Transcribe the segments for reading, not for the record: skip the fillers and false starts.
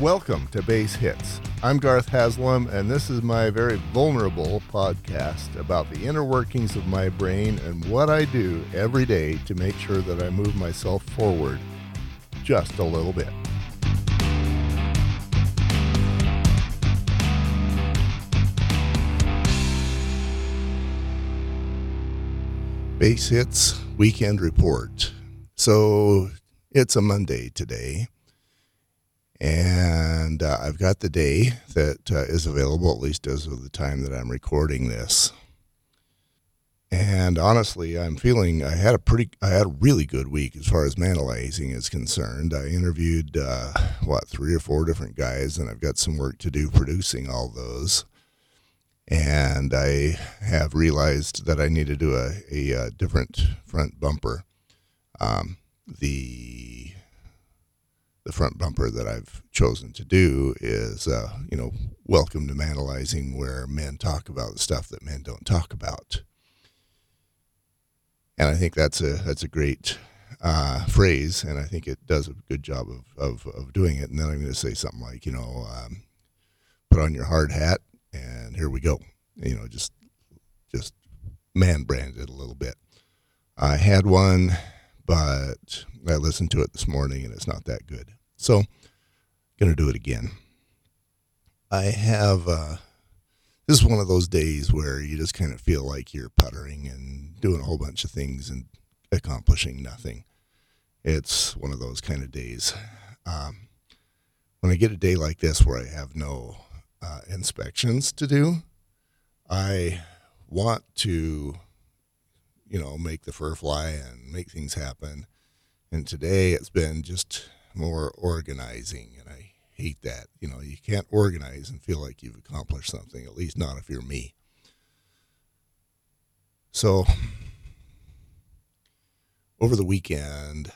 Welcome to Base Hits. I'm Garth Haslam, and this is my very vulnerable podcast about the inner workings of my brain and what I do every day to make sure that I move myself forward just a little bit. Base Hits Weekend Report. So it's a Monday today. And I've got the day that is available, at least as of the time that I'm recording this. And honestly, I'm feeling I had a really good week as far as mentalizing is concerned. I interviewed, 3 or 4 different guys, and I've got some work to do producing all those. And I have realized that I need to do a different front bumper. The front bumper that I've chosen to do is, welcome to Manalizing, where men talk about the stuff that men don't talk about. And I think that's a great phrase, and I think it does a good job of doing it. And then I'm going to say something like, put on your hard hat, and here we go. Just man-branded a little bit. I had one, but I listened to it this morning, and it's not that good. So, going to do it again. I have, this is one of those days where you just kind of feel like you're puttering and doing a whole bunch of things and accomplishing nothing. It's one of those kind of days. When I get a day like this where I have no inspections to do, I want to, make the fur fly and make things happen. And today it's been just more organizing, and I hate that. You can't organize and feel like you've accomplished something, at least not if you're me. So over the weekend,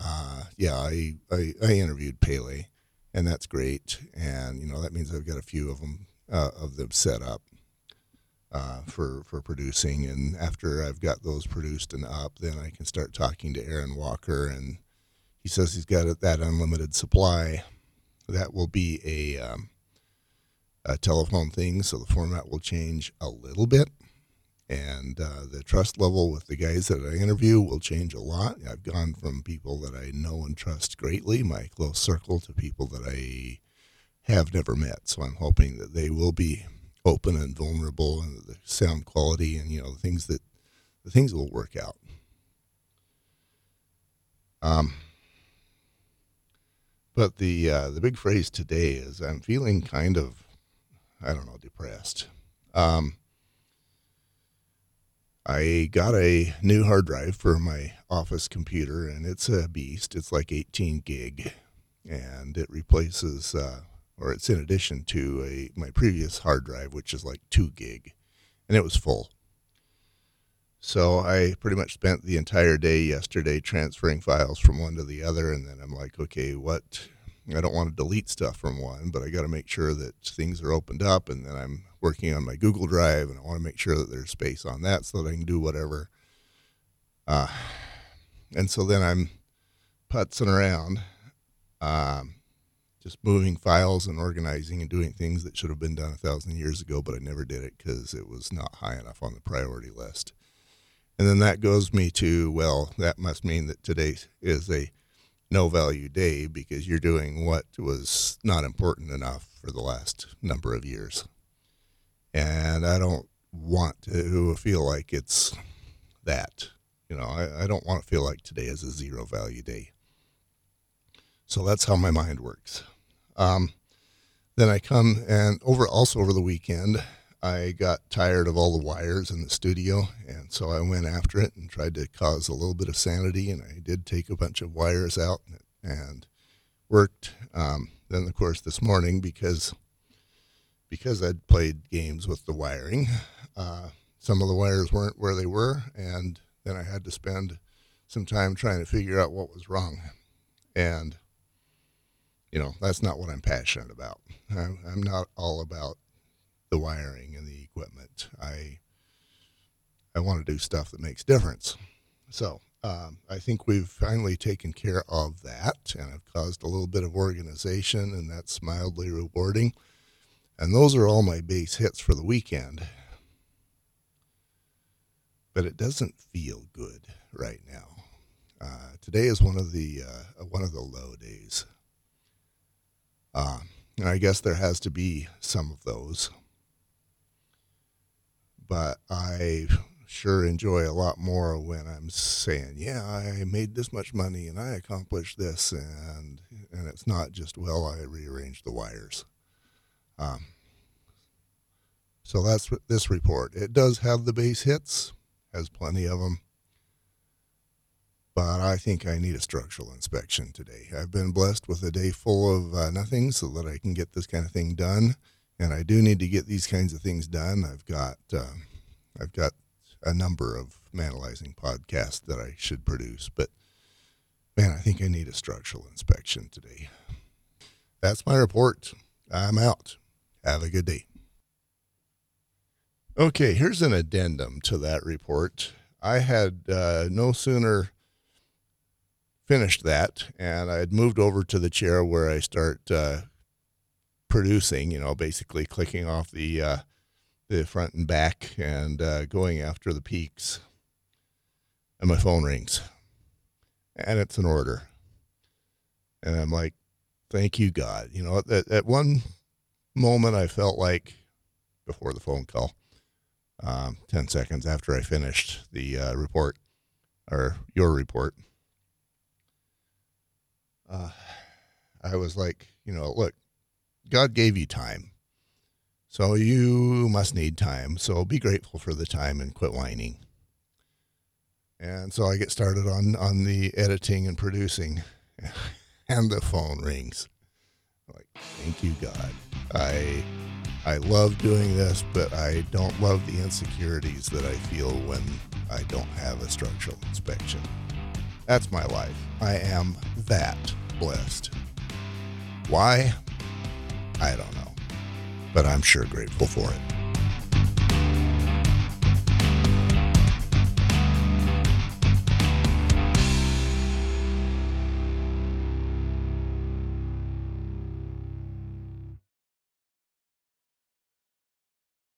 I interviewed Pele, and that's great. And, that means I've got a few of them, set up for producing, and after I've got those produced and up, then I can start talking to Aaron Walker, and he says he's got that unlimited supply. That will be a telephone thing, so the format will change a little bit, and the trust level with the guys that I interview will change a lot. I've gone from people that I know and trust greatly, my close circle, to people that I have never met, so I'm hoping that they will be open and vulnerable, and the sound quality and, the things will work out. But the big phrase today is I'm feeling kind of, depressed. I got a new hard drive for my office computer, and it's a beast. It's like 18 gig, and it replaces, it's in addition to my previous hard drive, which is like 2 gig, and it was full. So I pretty much spent the entire day yesterday transferring files from one to the other, and then I'm like, okay, I don't want to delete stuff from one, but I got to make sure that things are opened up, and then I'm working on my Google Drive, and I want to make sure that there's space on that so that I can do whatever. And so then I'm putzing around, just moving files and organizing and doing things that should have been done 1,000 years ago, but I never did it because it was not high enough on the priority list. And then that goes me to, that must mean that today is a no-value day because you're doing what was not important enough for the last number of years. And I don't want to feel like it's that. I don't want to feel like today is a zero-value day. So that's how my mind works. Then I come, and over the weekend, I got tired of all the wires in the studio, and so I went after it and tried to cause a little bit of sanity, and I did take a bunch of wires out and worked. Then, of course, this morning, because I'd played games with the wiring, some of the wires weren't where they were, and then I had to spend some time trying to figure out what was wrong. And that's not what I'm passionate about. I'm not all about the wiring and the equipment. I want to do stuff that makes a difference. So I think we've finally taken care of that, and I've caused a little bit of organization, and that's mildly rewarding. And those are all my base hits for the weekend. But it doesn't feel good right now. Today is one of the low days. And I guess there has to be some of those. But I sure enjoy a lot more when I'm saying, yeah, I made this much money and I accomplished this. And it's not just, well, I rearranged the wires. So that's this report. It does have the base hits, has plenty of them. But I think I need a structural inspection today. I've been blessed with a day full of nothing so that I can get this kind of thing done. And I do need to get these kinds of things done. I've got a number of analyzing podcasts that I should produce. But, man, I think I need a structural inspection today. That's my report. I'm out. Have a good day. Okay, here's an addendum to that report. I had no sooner finished that, and I had moved over to the chair where I start producing, basically clicking off the front and back and going after the peaks. And my phone rings, and it's an order. And I'm like, thank you, God. At one moment I felt like, before the phone call, 10 seconds after I finished the report, or your report, I was like, look, God gave you time. So you must need time. So be grateful for the time and quit whining. And so I get started on the editing and producing, and the phone rings. I'm like, thank you, God. I love doing this, but I don't love the insecurities that I feel when I don't have a structural inspection. That's my life. I am that blessed. Why? I don't know, but I'm sure grateful for it.